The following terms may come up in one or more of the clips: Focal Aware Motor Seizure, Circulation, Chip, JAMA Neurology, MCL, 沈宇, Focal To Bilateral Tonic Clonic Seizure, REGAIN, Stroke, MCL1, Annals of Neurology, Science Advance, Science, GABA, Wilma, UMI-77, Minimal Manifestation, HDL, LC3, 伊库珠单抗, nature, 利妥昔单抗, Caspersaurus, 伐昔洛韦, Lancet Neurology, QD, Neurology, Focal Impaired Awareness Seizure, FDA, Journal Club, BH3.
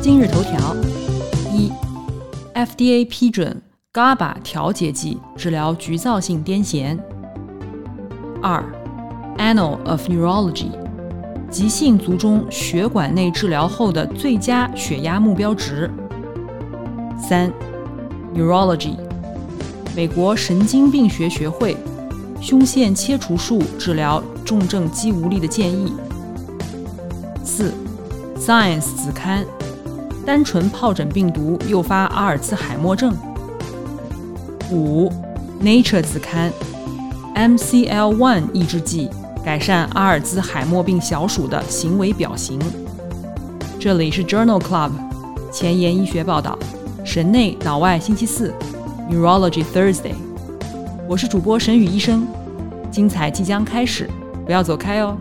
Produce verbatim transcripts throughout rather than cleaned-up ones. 今日头条：一 ，F D A 批准 G A B A 调节剂治疗局灶性癫痫。二 ，Annals of Neurology， 急性卒中血管内治疗后的最佳血压目标值。三 ，Neurology， 美国神经病学学会胸腺切除术治疗重症肌无力的建议。四 ，Science 子刊。单纯疱疹病毒诱发阿尔茨海默症。五 Nature 子刊 M C L 一 抑制剂改善阿尔茨海默病小鼠的行为表型。这里是 Journal Club 前沿医学报道，神内脑外星期四 Neurology Thursday， 我是主播沈宇医生，精彩即将开始，不要走开哦。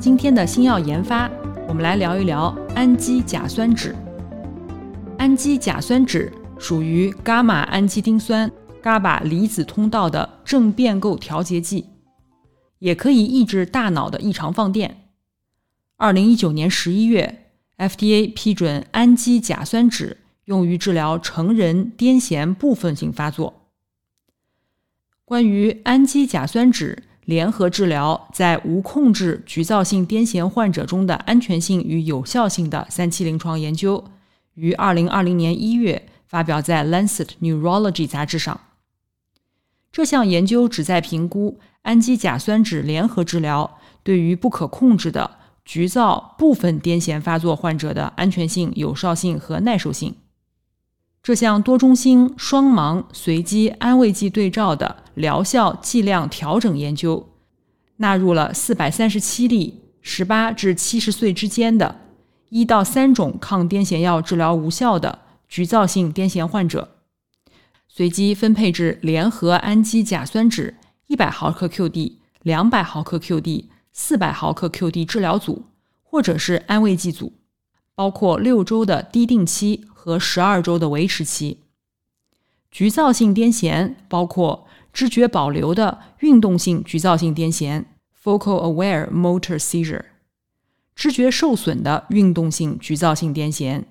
今天的新药研发，我们来聊一聊氨基甲酸酯。氨基甲酸酯属于伽马氨基丁酸 G A B A 离子通道的正变构调节剂，也可以抑制大脑的异常放电。二零一九年十一月 F D A 批准氨基甲酸酯用于治疗成人癫痫部分性发作。关于氨基甲酸酯联合治疗在无控制局灶性癫痫患者中的安全性与有效性的三期临床研究，于二零二零年一月发表在 Lancet Neurology 杂志上。这项研究旨在评估氨基甲酸酯联合治疗对于不可控制的局灶部分癫痫发作患者的安全性、有效性和耐受性。这项多中心双盲随机安慰剂对照的疗效剂量调整研究，纳入了四百三十七例十八至七十岁之间的 一到三 种抗癫痫药治疗无效的局灶性癫痫患者，随机分配至联合氨基甲酸酯一百毫克 Q D、两百毫克 Q D、四百毫克 Q D 治疗组，或者是安慰剂组，包括六周的低定期和十二周的维持期。局灶性癫痫包括知觉保留的运动性局灶性癫痫 Focal Aware Motor Seizure， 知觉受损的运动性局灶性癫痫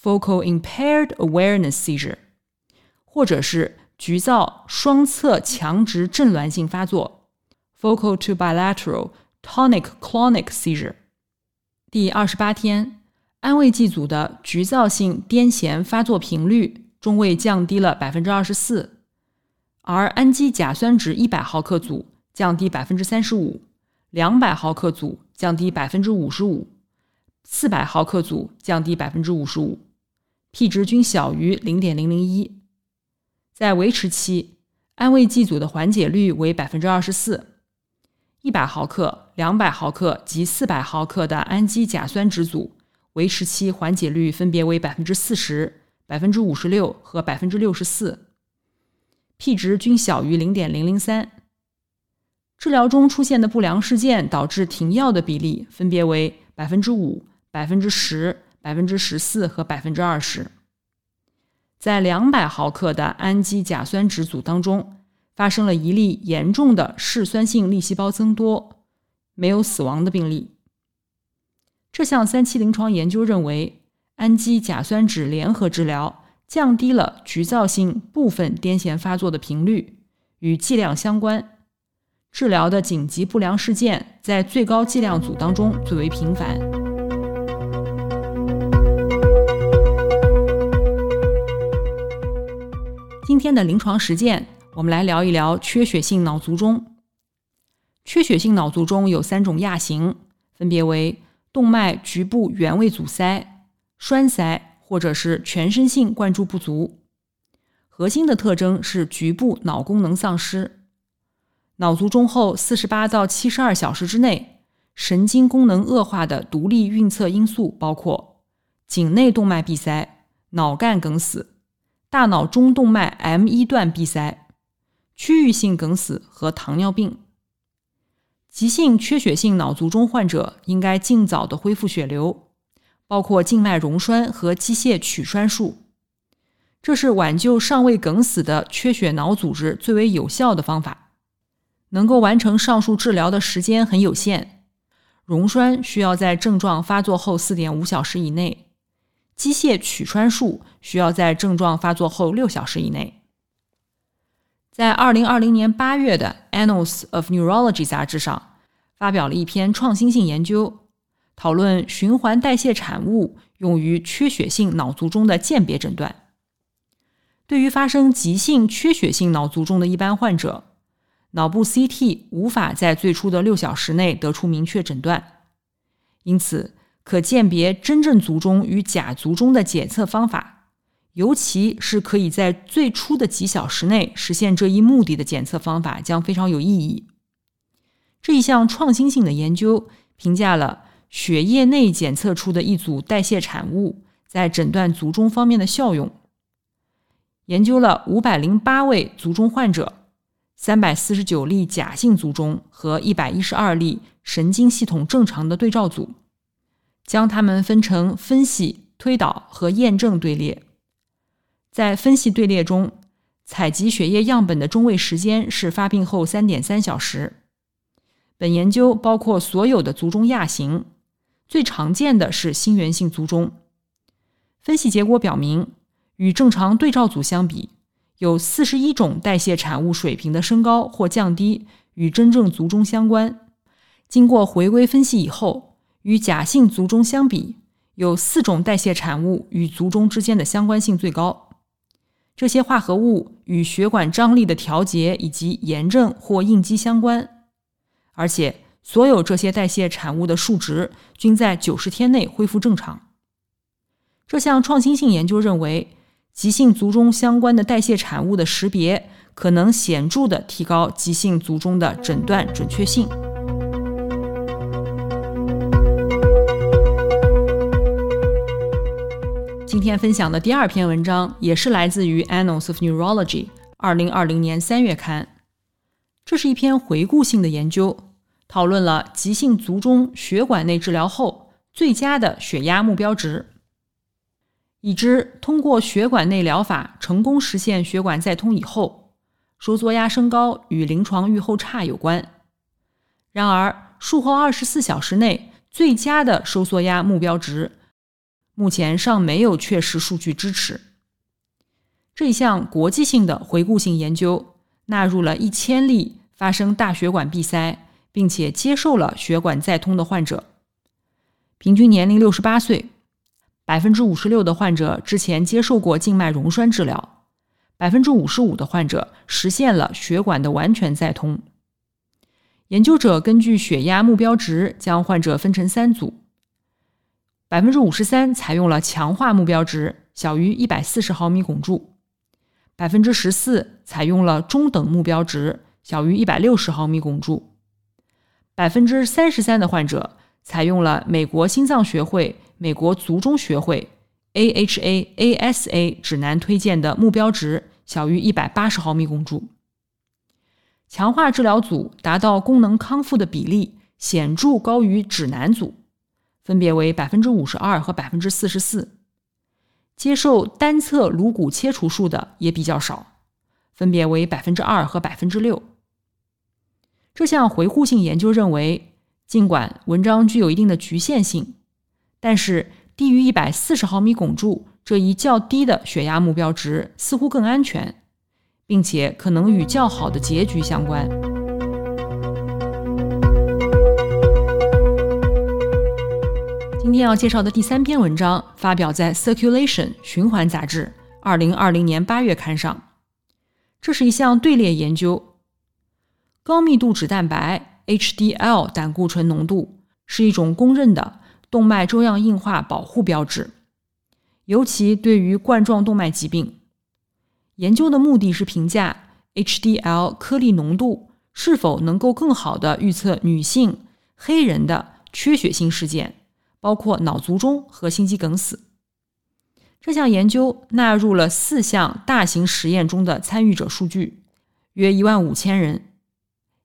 Focal Impaired Awareness Seizure， 或者是局灶双侧强直阵挛性发作 Focal To Bilateral Tonic Clonic Seizure。 第二十八天，安慰剂组的局灶性癫痫发作频率中位降低了 百分之二十四， 而氨基甲酸酯一百毫克组降低 百分之三十五， 两百毫克组降低 百分之五十五， 四百毫克组降低 百分之五十五， P 值均小于 零点零零一。 在维持期，安慰剂组的缓解率为 百分之二十四， 一百毫克、两百毫克及四百毫克的氨基甲酸酯组维持期缓解率分别为 百分之四十、百分之五十六 和 百分之六十四， P 值均小于 零点零零三。 治疗中出现的不良事件导致停药的比例分别为 百分之五、百分之十、百分之十四 和 百分之二十。 在两百毫克的氨基甲酸酯组当中，发生了一例严重的嗜酸性粒细胞增多，没有死亡的病例。这项三期临床研究认为，氨基甲酸酯联合治疗降低了局灶性部分癫痫发作的频率，与剂量相关。治疗的紧急不良事件在最高剂量组当中最为频繁。今天的临床实践，我们来聊一聊缺血性脑卒中。缺血性脑卒中有三种亚型，分别为动脉局部原位阻塞、栓塞或者是全身性灌注不足。核心的特征是局部脑功能丧失。脑卒中后 四十八到七十二小时之内，神经功能恶化的独立运测因素包括颈内动脉闭塞、脑干梗死、大脑中动脉 M 一 段闭塞、区域性梗死和糖尿病。急性缺血性脑卒中患者应该尽早的恢复血流，包括静脉溶栓和机械取栓术，这是挽救尚未梗死的缺血脑组织最为有效的方法。能够完成上述治疗的时间很有限，溶栓需要在症状发作后 四点五 小时以内，机械取栓术需要在症状发作后六小时以内。在二零二零年八月的 Annals of Neurology 杂志上发表了一篇创新性研究，讨论循环代谢产物用于缺血性脑卒中的鉴别诊断。对于发生急性缺血性脑卒中的一般患者，脑部 C T 无法在最初的六小时内得出明确诊断，因此可鉴别真正卒中与假卒中的检测方法，尤其是可以在最初的几小时内实现这一目的的检测方法将非常有意义。这一项创新性的研究评价了血液内检测出的一组代谢产物在诊断卒中方面的效用。研究了五百零八位卒中患者，三百四十九例假性卒中和一百一十二例神经系统正常的对照组，将他们分成分析、推导和验证队列。在分析队列中，采集血液样本的中位时间是发病后 三点三 小时。本研究包括所有的卒中亚型，最常见的是心源性卒中。分析结果表明，与正常对照组相比，有四十一种代谢产物水平的升高或降低与真正卒中相关。经过回归分析以后，与假性卒中相比，有四种代谢产物与卒中之间的相关性最高。这些化合物与血管张力的调节以及炎症或应激相关，而且所有这些代谢产物的数值均在九十天内恢复正常。这项创新性研究认为，急性卒中相关的代谢产物的识别可能显著地提高急性卒中的诊断准确性。今天分享的第二篇文章也是来自于 Annals of Neurology 二零二零年三月刊，这是一篇回顾性的研究，讨论了急性卒中血管内治疗后最佳的血压目标值。已知通过血管内疗法成功实现血管再通以后，收缩压升高与临床预后差有关。然而，术后二十四小时内最佳的收缩压目标值，目前尚没有确实数据支持。这项国际性的回顾性研究纳入了一千例发生大血管闭塞，并且接受了血管再通的患者，平均年龄六十八岁。百分之五十六 的患者之前接受过静脉溶栓治疗， 百分之五十五 的患者实现了血管的完全再通。研究者根据血压目标值将患者分成三组， 百分之五十三 采用了强化目标值小于一百四十毫米汞柱， 百分之十四 采用了中等目标值小于一百六十毫米汞柱， 百分之三十三 的患者采用了美国心脏学会、美国卒中学会 A H A A S A 指南推荐的目标值小于一百八十毫米汞柱。强化治疗组达到功能康复的比例显著高于指南组，分别为 百分之五十二 和 百分之四十四。 接受单侧颅骨切除术的也比较少，分别为 百分之二 和 百分之六。 这项回顾性研究认为，尽管文章具有一定的局限性，但是低于一百四十毫米汞柱这一较低的血压目标值似乎更安全，并且可能与较好的结局相关。今天要介绍的第三篇文章发表在 Circulation 循环杂志二零二零年八月刊上，这是一项队列研究。高密度脂蛋白H D L 胆固醇浓度是一种公认的动脉粥样硬化保护标志，尤其对于冠状动脉疾病。研究的目的是评价 H D L 颗粒浓度是否能够更好地预测女性黑人的缺血性事件，包括脑卒中和心肌梗死。这项研究纳入了四项大型实验中的参与者数据，约一万五千人。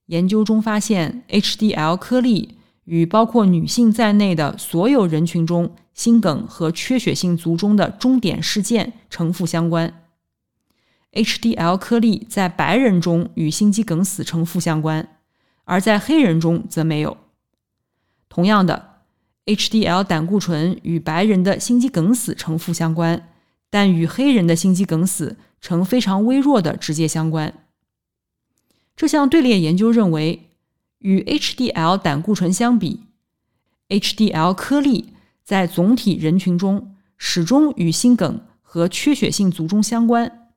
研究中发现 H D L 颗粒与包括女性在内的所有人群中心梗和缺血性卒中的终点事件呈负相关。H D L 颗粒在白人中与心肌梗死呈负相关，而在黑人中则没有。同样的， H D L 胆固醇与白人的心肌梗死呈负相关，但与黑人的心肌梗死呈非常微弱的直接相关。这项队列研究认为，与 H D L 胆固醇相比， H D L 颗粒在总体人群中始终与心梗和缺血性卒中相关。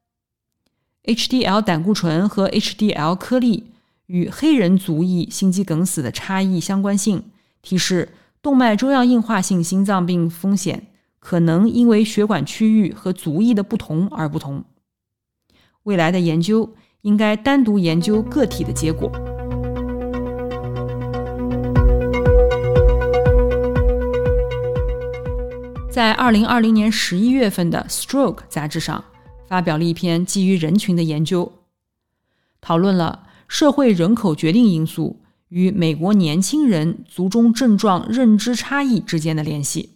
H D L 胆固醇和 H D L 颗粒与黑人族裔心肌梗死的差异相关性提示，动脉粥样硬化性心脏病风险可能因为血管区域和族裔的不同而不同。未来的研究应该单独研究个体的结果。在二零二零年十一月份的 Stroke 杂志上发表了一篇基于人群的研究，讨论了社会人口决定因素与美国年轻人卒中症状认知差异之间的联系。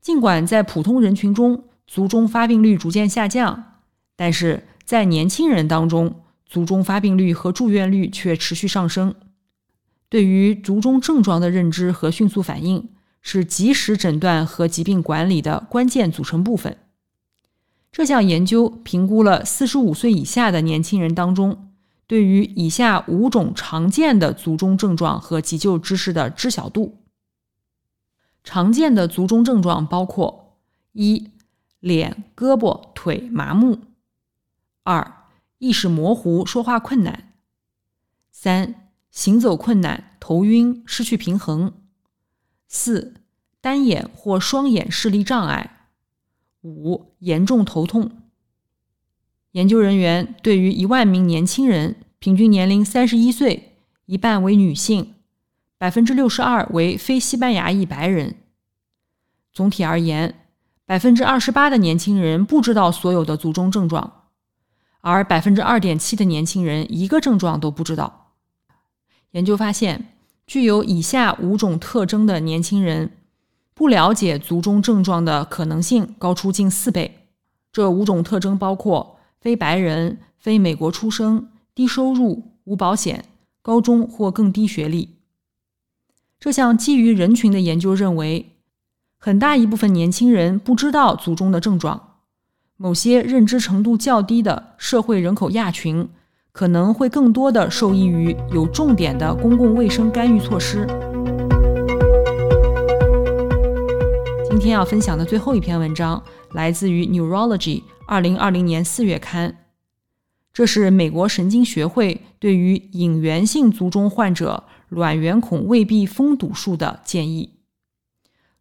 尽管在普通人群中卒中发病率逐渐下降，但是在年轻人当中，卒中发病率和住院率却持续上升。对于卒中症状的认知和迅速反应是及时诊断和疾病管理的关键组成部分。这项研究评估了四十五岁以下的年轻人当中，对于以下五种常见的卒中症状和急救知识的知晓度。常见的卒中症状包括：一、脸、胳膊、腿麻木。二、意识模糊，说话困难。三、行走困难，头晕，失去平衡。四、单眼或双眼视力障碍。五、严重头痛。研究人员对于一万名年轻人，平均年龄三十一岁，一半为女性，百分之六十二为非西班牙裔白人。总体而言，百分之二十八的年轻人不知道所有的卒中症状。而 百分之二点七 的年轻人一个症状都不知道。研究发现，具有以下五种特征的年轻人不了解卒中症状的可能性高出近四倍。这五种特征包括非白人、非美国出生、低收入、无保险、高中或更低学历。这项基于人群的研究认为，很大一部分年轻人不知道卒中的症状。某些认知程度较低的社会人口亚群可能会更多地受益于有重点的公共卫生干预措施。今天要分享的最后一篇文章来自于 Neurology 二零二零年四月刊，这是美国神经学会对于隐源性卒中患者卵圆孔未闭封堵术的建议。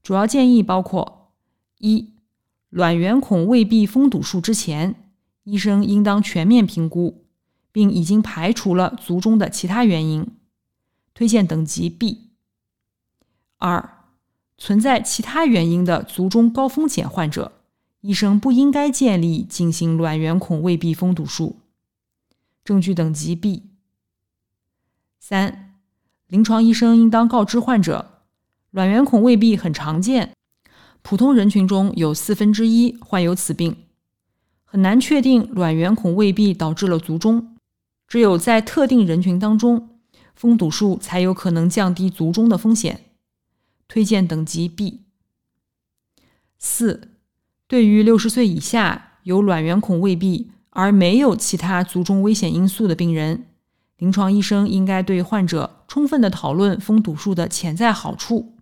主要建议包括：一、卵圆孔未闭封堵术之前，医生应当全面评估，并已经排除了卒中的其他原因，推荐等级 B。 二、存在其他原因的卒中高风险患者，医生不应该建议进行卵圆孔未闭封堵术，证据等级 B。 三、临床医生应当告知患者，卵圆孔未闭很常见，普通人群中有四分之一患有此病，很难确定卵圆孔未闭导致了卒中，只有在特定人群当中，封堵术才有可能降低卒中的风险，推荐等级 B。 四、对于六十岁以下有卵圆孔未闭而没有其他卒中危险因素的病人，临床医生应该对患者充分地讨论封堵术的潜在好处，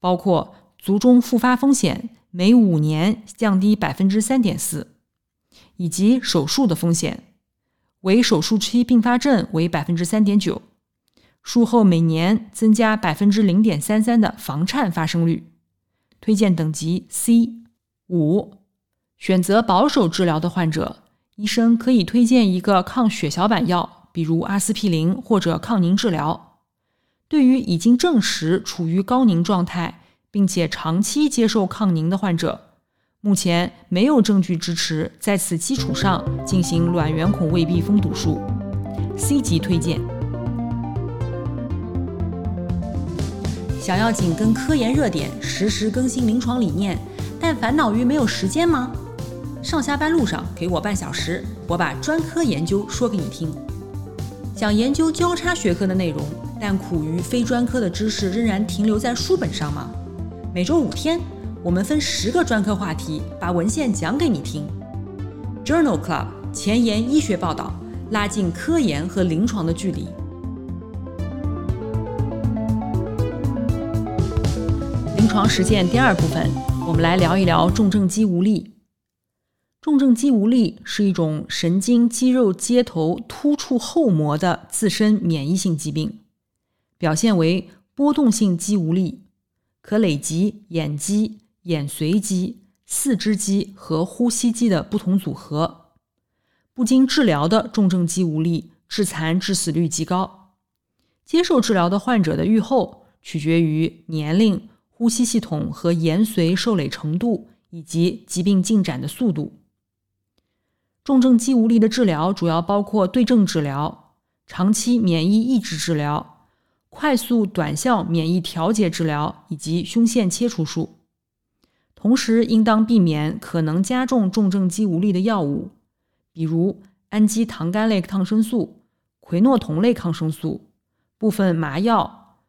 包括卒中复发风险每五年降低 百分之三点四， 以及手术的风险，为手术期并发症为 百分之三点九， 术后每年增加 百分之零点三三 的房颤发生率，推荐等级 C。 五、选择保守治疗的患者，医生可以推荐一个抗血小板药，比如阿司匹林或者抗凝治疗，对于已经证实处于高凝状态并且长期接受抗凝的患者，目前没有证据支持在此基础上进行卵圆孔未闭封堵术。 C 级推荐。想要紧跟科研热点，实时更新临床理念，但烦恼于没有时间吗？上下班路上给我半小时，我把专科研究说给你听。想研究交叉学科的内容，但苦于非专科的知识仍然停留在书本上吗？每周五天，我们分十个专科话题，把文献讲给你听。 Journal Club 前沿医学报道，拉近科研和临床的距离。临床实践第二部分，我们来聊一聊重症肌无力。重症肌无力是一种神经肌肉接头突触后膜的自身免疫性疾病，表现为波动性肌无力，可累及眼肌、眼髓肌、四肢肌和呼吸肌的不同组合。不经治疗的重症肌无力致残致死率极高。接受治疗的患者的预后取决于年龄、呼吸系统和延髓受累程度以及疾病进展的速度。重症肌无力的治疗主要包括对症治疗、长期免疫抑制治疗、快速短效免疫调节治疗以及胸腺切除术。同时应当避免可能加重重症肌无力的药物，比如氨基糖苷类抗生素、喹诺酮类抗生素、部分麻药、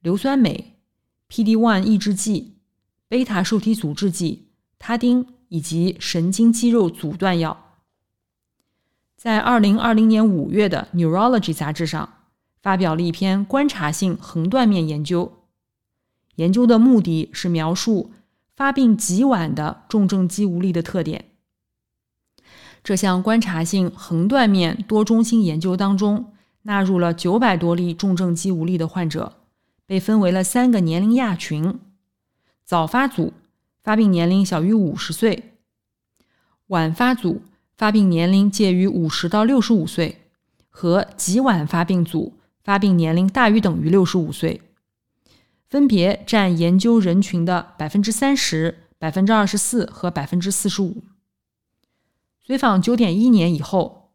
硫酸镁、P D 一 抑制剂、贝塔受体阻滞剂、他汀以及神经肌肉阻断药。在二零二零年五月的 Neurology 杂志上发表了一篇观察性横断面研究，研究的目的是描述发病极晚的重症肌无力的特点。这项观察性横断面多中心研究当中，纳入了九百多例重症肌无力的患者，被分为了三个年龄亚群：早发组发病年龄小于五十岁，晚发组发病年龄介于五十到六十五岁，和极晚发病组发病年龄大于等于六十五岁，分别占研究人群的 百分之三十、 百分之二十四 和 百分之四十五。随访 九点一年以后，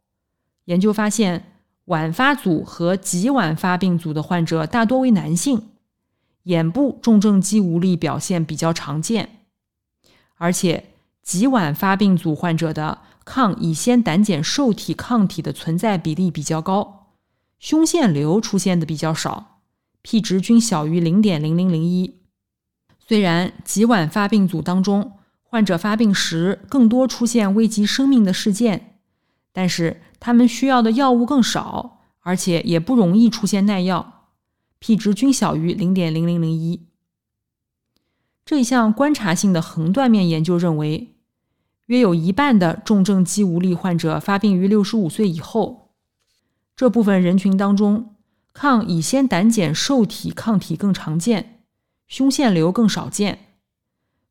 研究发现晚发组和极晚发病组的患者大多为男性，眼部重症肌无力表现比较常见，而且极晚发病组患者的抗乙酰胆碱受体抗体的存在比例比较高，胸腺瘤出现的比较少， P 值均小于 零点零零零一。 虽然极晚发病组当中患者发病时更多出现危及生命的事件，但是他们需要的药物更少，而且也不容易出现耐药， P 值均小于 零点零零零一。 这一项观察性的横断面研究认为，约有一半的重症肌无力患者发病于六十五岁以后，这部分人群当中抗乙酰胆碱受体抗体更常见，胸腺瘤更少见。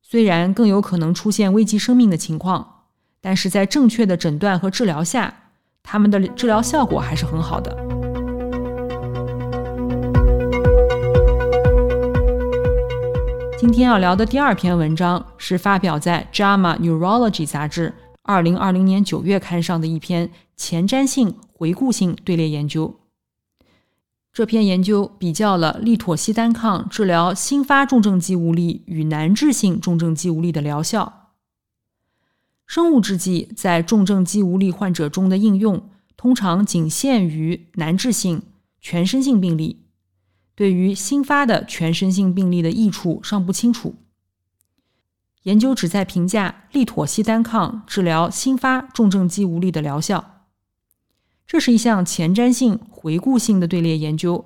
虽然更有可能出现危及生命的情况，但是在正确的诊断和治疗下，他们的治疗效果还是很好的。今天要聊的第二篇文章是发表在 J A M A Neurology 杂志二零二零年九月刊上的一篇前瞻性回顾性队列研究。这篇研究比较了利妥昔单抗治疗新发重症肌无力与难治性重症肌无力的疗效。生物制剂在重症肌无力患者中的应用通常仅限于难治性、全身性病例，对于新发的全身性病例的益处尚不清楚。研究旨在评价利妥昔单抗治疗新发重症肌无力的疗效。这是一项前瞻性回顾性的队列研究，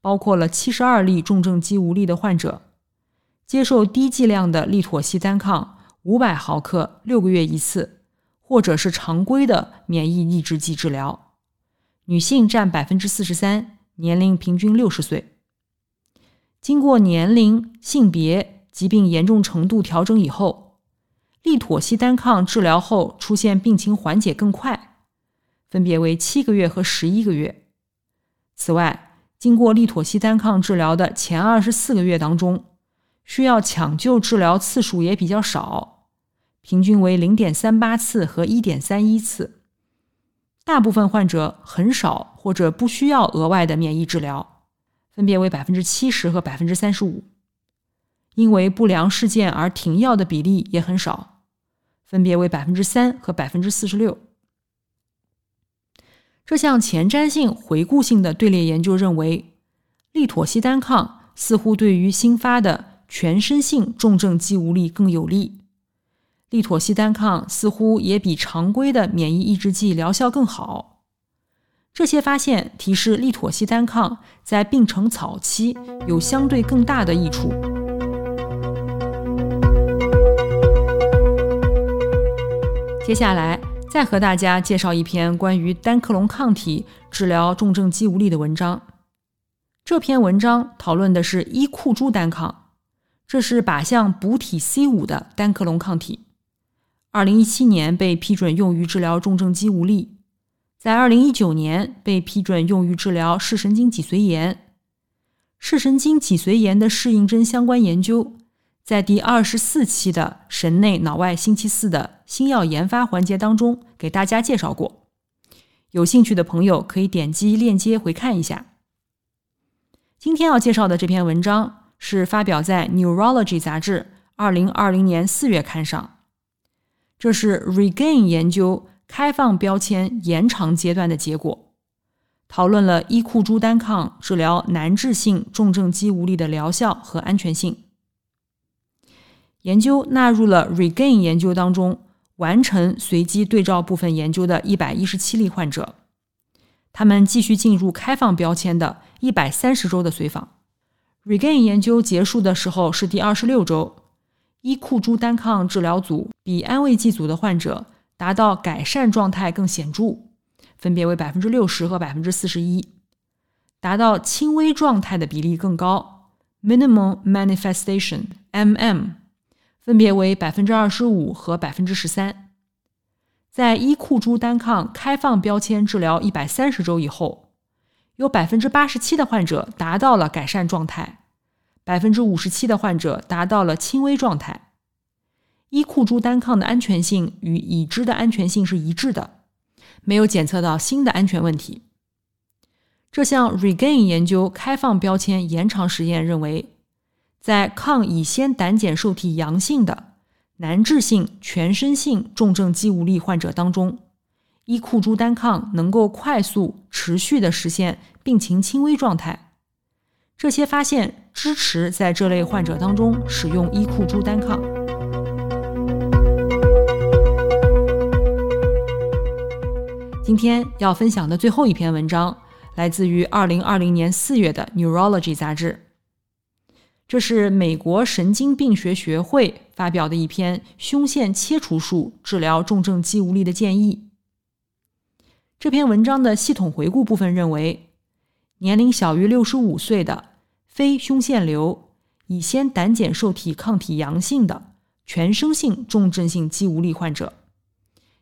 包括了七十二例重症肌无力的患者，接受低剂量的利妥昔单抗五百毫克六个月一次，或者是常规的免疫抑制剂治疗，女性占 百分之四十三， 年龄平均六十岁。经过年龄、性别、疾病严重程度调整以后，利妥昔单抗治疗后出现病情缓解更快，分别为七个月和十一个月。此外，经过利妥昔单抗治疗的前二十四个月当中，需要抢救治疗次数也比较少，平均为 零点三八次和 一点三一次。大部分患者很少或者不需要额外的免疫治疗，分别为 百分之七十 和 百分之三十五。因为不良事件而停药的比例也很少，分别为 百分之三 和 百分之四十六。这项前瞻性回顾性的队列研究认为，利妥昔单抗似乎对于新发的全身性重症肌无力更有利，利妥昔单抗似乎也比常规的免疫抑制剂疗效更好。这些发现提示利妥昔单抗在病程早期有相对更大的益处。接下来再和大家介绍一篇关于单克隆抗体治疗重症肌无力的文章。这篇文章讨论的是伊库珠单抗，这是靶向补体 C 五 的单克隆抗体，二零一七年被批准用于治疗重症肌无力，在二零一九年被批准用于治疗视神经脊髓炎。视神经脊髓炎的适应症相关研究在第二十四期的神内脑外星期四的新药研发环节当中给大家介绍过，有兴趣的朋友可以点击链接回看一下。今天要介绍的这篇文章是发表在 Neurology 杂志二零二零年四月刊上，这是 REGAIN 研究开放标签延长阶段的结果，讨论了伊库珠单抗治疗难治性重症肌无力的疗效和安全性。研究纳入了 REGAIN 研究当中完成随机对照部分研究的一百一十七例患者，他们继续进入开放标签的一百三十周的随访。 REGAIN 研究结束的时候是第二十六周，伊库珠单抗治疗组比安慰剂组的患者达到改善状态更显著，分别为 百分之六十 和 百分之四十一， 达到轻微状态的比例更高 Minimal Manifestation M M，分别为 百分之二十五 和 百分之十三。 在伊库珠单抗开放标签治疗一百三十周以后，有 百分之八十七 的患者达到了改善状态， 百分之五十七 的患者达到了轻微状态。伊库珠单抗的安全性与已知的安全性是一致的，没有检测到新的安全问题。这项 REGAIN 研究开放标签延长实验认为，在抗乙酰胆碱受体阳性的难治性全身性重症肌无力患者当中，伊库珠单抗能够快速持续地实现病情轻微状态。这些发现支持在这类患者当中使用伊库珠单抗。今天要分享的最后一篇文章来自于二零二零年四月的 Neurology 杂志，这是美国神经病学学会发表的一篇胸腺切除术治疗重症肌无力的建议。这篇文章的系统回顾部分认为，年龄小于六十五岁的非胸腺瘤乙酰胆碱受体抗体阳性的全身性重症性肌无力患者，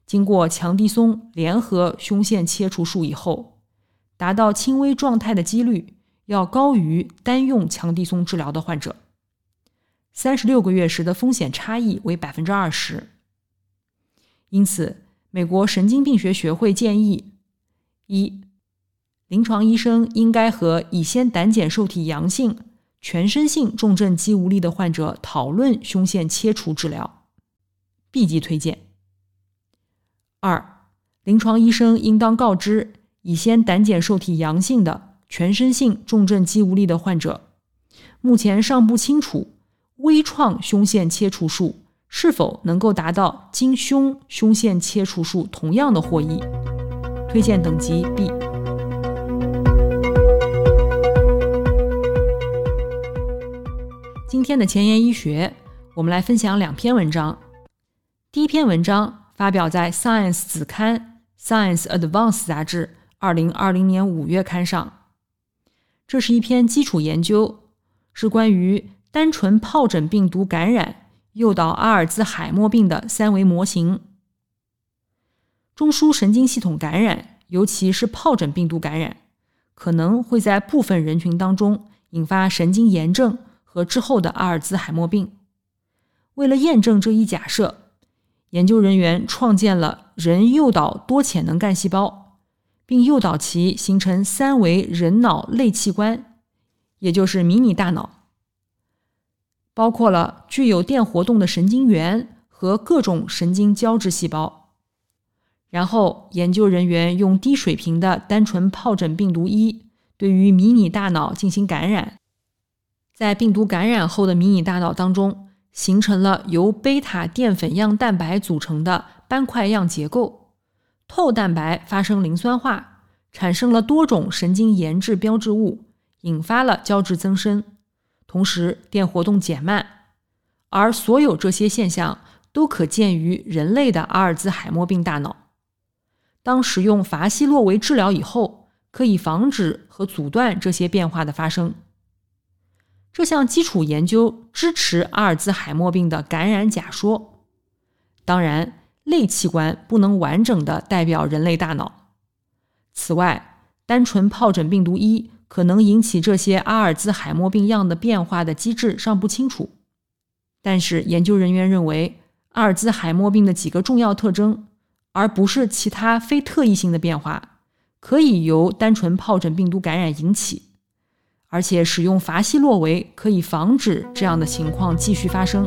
经过强地松联合胸腺切除术以后，达到轻微状态的几率要高于单用强地松治疗的患者，三十六个月时的风险差异为 百分之二十。 因此美国神经病学学会建议，一、临床医生应该和乙酰胆碱受体阳性全身性重症肌无力的患者讨论胸腺切除治疗， B 级推荐。二、临床医生应当告知乙酰胆碱受体阳性的全身性重症肌无力的患者，目前尚不清楚微创胸腺切除术是否能够达到经胸胸腺切除术同样的获益，推荐等级 B。 今天的前沿医学，我们来分享两篇文章。第一篇文章发表在 Science 子刊 Science Advance 杂志二零二零年五月刊上，这是一篇基础研究，是关于单纯疱疹病毒感染诱导阿尔兹海默病的三维模型。中枢神经系统感染，尤其是疱疹病毒感染，可能会在部分人群当中引发神经炎症和之后的阿尔兹海默病。为了验证这一假设，研究人员创建了人诱导多潜能干细胞，并诱导其形成三维人脑类器官，也就是迷你大脑，包括了具有电活动的神经元和各种神经胶质细胞。然后研究人员用低水平的单纯疱疹病毒一对于迷你大脑进行感染，在病毒感染后的迷你大脑当中形成了由贝塔淀粉样蛋白组成的斑块样结构，透蛋白发生磷酸化，产生了多种神经炎质标志物，引发了胶质增生，同时电活动减慢，而所有这些现象都可见于人类的阿尔兹海默病大脑。当使用伐昔洛韦治疗以后，可以防止和阻断这些变化的发生。这项基础研究支持阿尔兹海默病的感染假说。当然，类器官不能完整地代表人类大脑。此外，单纯疱疹病毒一可能引起这些阿尔兹海默病样的变化的机制尚不清楚，但是研究人员认为阿尔兹海默病的几个重要特征，而不是其他非特异性的变化，可以由单纯疱疹病毒感染引起，而且使用伐昔洛韦可以防止这样的情况继续发生。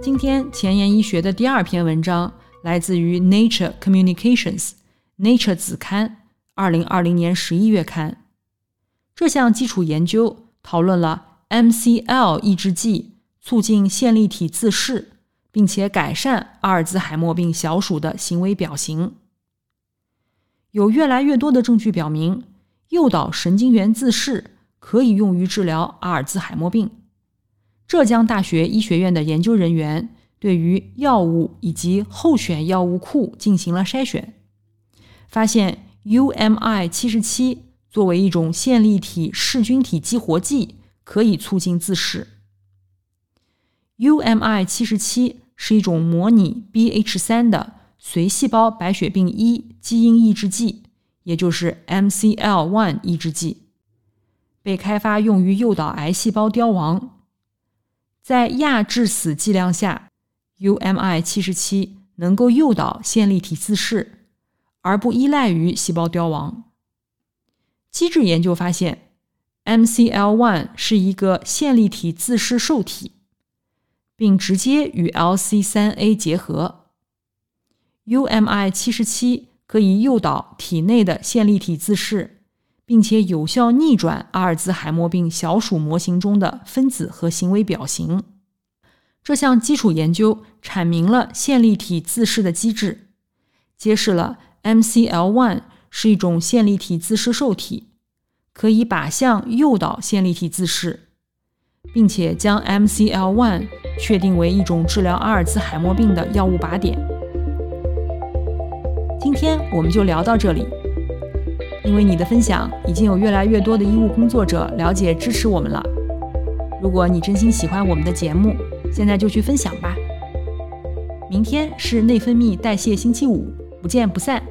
今天前沿医学的第二篇文章来自于 Nature Communications Nature 子刊二零二零年十一月刊。这项基础研究讨论了 M C L 抑制剂促进线粒体自噬，并且改善阿尔兹海默病小鼠的行为表型。有越来越多的证据表明，诱导神经元自噬可以用于治疗阿尔兹海默病。浙江大学医学院的研究人员对于药物以及候选药物库进行了筛选，发现 U M I 七十七 作为一种线粒体噬菌体激活剂可以促进自噬。U M I 七十七 是一种模拟 B H 三 的髓细胞白血病一基因抑制剂，也就是 M C L 一 抑制剂，被开发用于诱导癌细胞凋亡。在亚致死剂量下，U M I 七十七 能够诱导线粒体自噬，而不依赖于细胞凋亡。机制研究发现 M C L 一 是一个线粒体自噬受体，并直接与 L C 三 A 结合。U M I 七十七 可以诱导体内的线粒体自噬，并且有效逆转阿尔兹海默病小鼠模型中的分子和行为表型。这项基础研究阐明了线粒体自噬的机制，揭示了 M C L 一 是一种线粒体自噬受体，可以靶向诱导线粒体自噬，并且将 M C L 一 确定为一种治疗阿尔兹海默病的药物靶点。今天我们就聊到这里，因为你的分享，已经有越来越多的医务工作者了解支持我们了。如果你真心喜欢我们的节目，现在就去分享吧。明天是内分泌代谢星期五，不见不散。